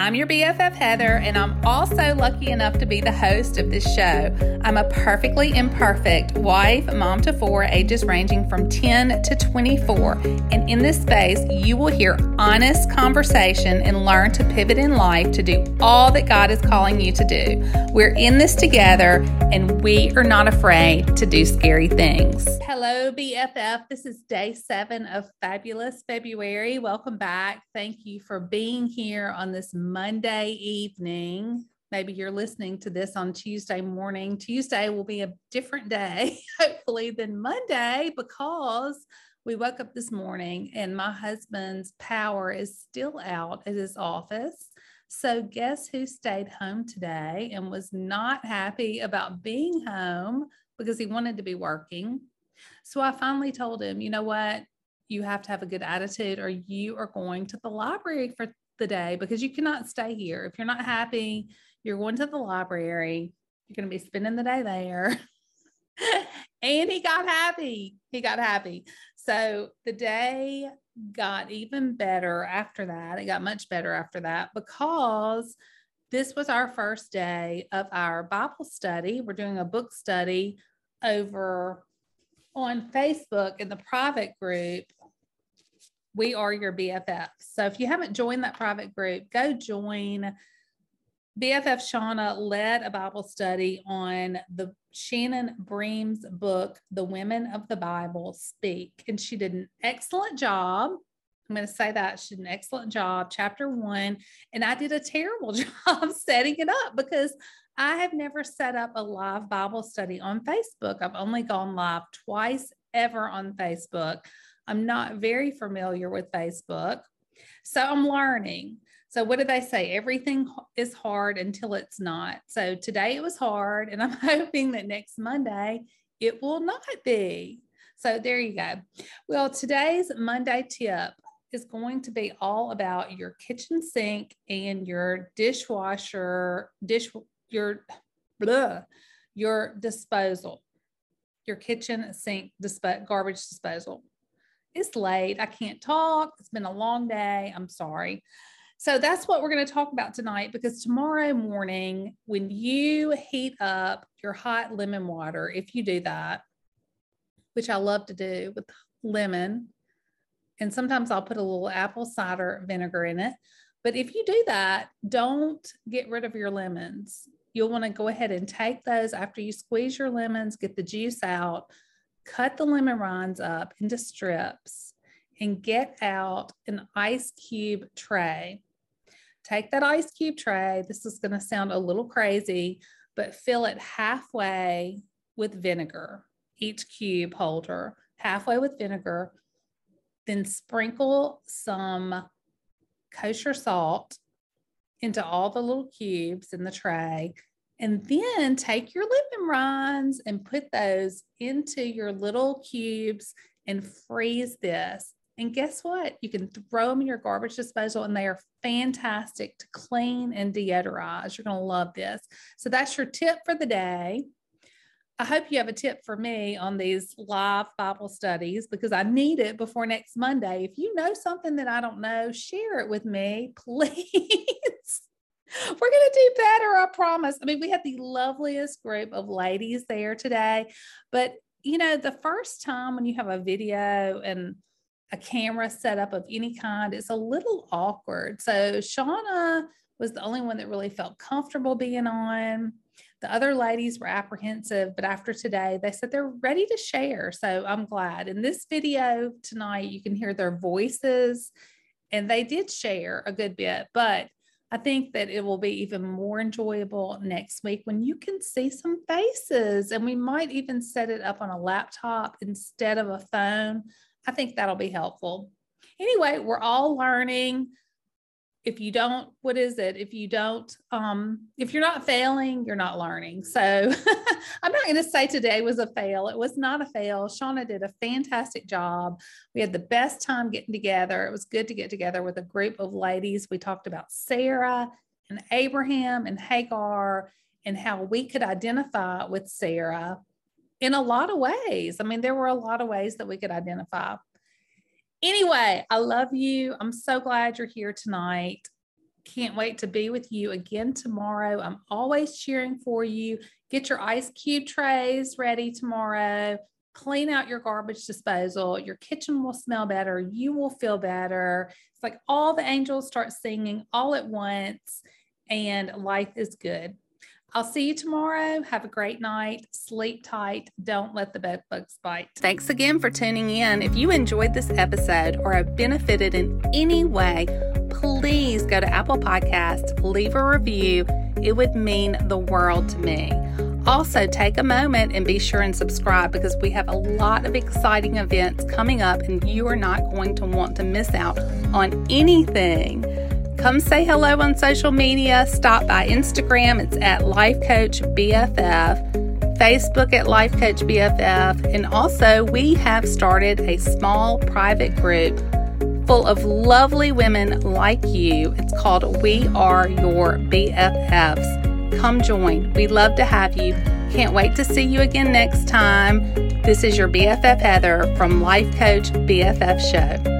I'm your BFF, Heather, and I'm also lucky enough to be the host of this show. I'm a perfectly imperfect wife, mom to four, ages ranging from 10 to 24. And in this space, you will hear honest conversation and learn to pivot in life to do all that God is calling you to do. We're in this together, and we are not afraid to do scary things. Hello, BFF. This is day 7 of Fabulous February. Welcome back. Thank you for being here on this Monday evening. Maybe you're listening to this on Tuesday morning. Tuesday will be a different day, hopefully, than Monday, because we woke up this morning and my husband's power is still out at his office. So guess who stayed home today and was not happy about being home because he wanted to be working. So I finally told him, you know what? You have to have a good attitude or you are going to the library for the day because you cannot stay here. If you're not happy, you're going to the library. You're going to be spending the day there. And he got happy. So the day got even better after that. It got much better after that because this was our first day of our Bible study. We're doing a book study over on Facebook in the private group, We Are Your BFFs. So if you haven't joined that private group, go join. BFF Shauna led a Bible study on the Shannon Bream's book, The Women of the Bible Speak. And she did an excellent job. I'm going to say that. She did an excellent job, chapter 1. And I did a terrible job setting it up because I have never set up a live Bible study on Facebook. I've only gone live twice ever on Facebook. I'm not very familiar with Facebook, so I'm learning. So what do they say? Everything is hard until it's not. So today it was hard, and I'm hoping that next Monday it will not be. So there you go. Well, today's Monday tip is going to be all about your kitchen sink and your garbage disposal. It's late. I can't talk. It's been a long day. I'm sorry. So that's what we're going to talk about tonight, because tomorrow morning when you heat up your hot lemon water, if you do that, which I love to do with lemon, and sometimes I'll put a little apple cider vinegar in it. But if you do that, don't get rid of your lemons. You'll want to go ahead and take those after you squeeze your lemons, get the juice out, cut the lemon rinds up into strips, and get out an ice cube tray. Take that ice cube tray. This is going to sound a little crazy, but fill it halfway with vinegar, each cube holder, halfway with vinegar. Then sprinkle some kosher salt into all the little cubes in the tray. And then take your lemon rinds and put those into your little cubes and freeze this. And guess what? You can throw them in your garbage disposal, and they are fantastic to clean and deodorize. You're going to love this. So that's your tip for the day. I hope you have a tip for me on these live Bible studies because I need it before next Monday. If you know something that I don't know, share it with me, please. We're going to do better, I promise. I mean, we had the loveliest group of ladies there today, but you know, the first time when you have a video and a camera set up of any kind, it's a little awkward. So Shauna was the only one that really felt comfortable being on. The other ladies were apprehensive, but after today, they said they're ready to share. So I'm glad. In this video tonight, you can hear their voices, and they did share a good bit, but I think that it will be even more enjoyable next week when you can see some faces, and we might even set it up on a laptop instead of a phone. I think that'll be helpful. Anyway, we're all learning. If you don't, what is it? If you don't, if you're not failing, you're not learning. So I'm not going to say today was a fail. It was not a fail. Shauna did a fantastic job. We had the best time getting together. It was good to get together with a group of ladies. We talked about Sarah and Abraham and Hagar and how we could identify with Sarah in a lot of ways. I mean, there were a lot of ways that we could identify. Anyway, I love you. I'm so glad you're here tonight. Can't wait to be with you again tomorrow. I'm always cheering for you. Get your ice cube trays ready tomorrow. Clean out your garbage disposal. Your kitchen will smell better. You will feel better. It's like all the angels start singing all at once, and life is good. I'll see you tomorrow. Have a great night. Sleep tight. Don't let the bed bugs bite. Thanks again for tuning in. If you enjoyed this episode or have benefited in any way, please go to Apple Podcasts, leave a review. It would mean the world to me. Also, take a moment and be sure and subscribe, because we have a lot of exciting events coming up and you are not going to want to miss out on anything. Come say hello on social media. Stop by Instagram. It's at Life Coach BFF. Facebook at Life Coach BFF. And also, we have started a small private group full of lovely women like you. It's called We Are Your BFFs. Come join. We'd love to have you. Can't wait to see you again next time. This is your BFF Heather from Life Coach BFF Show.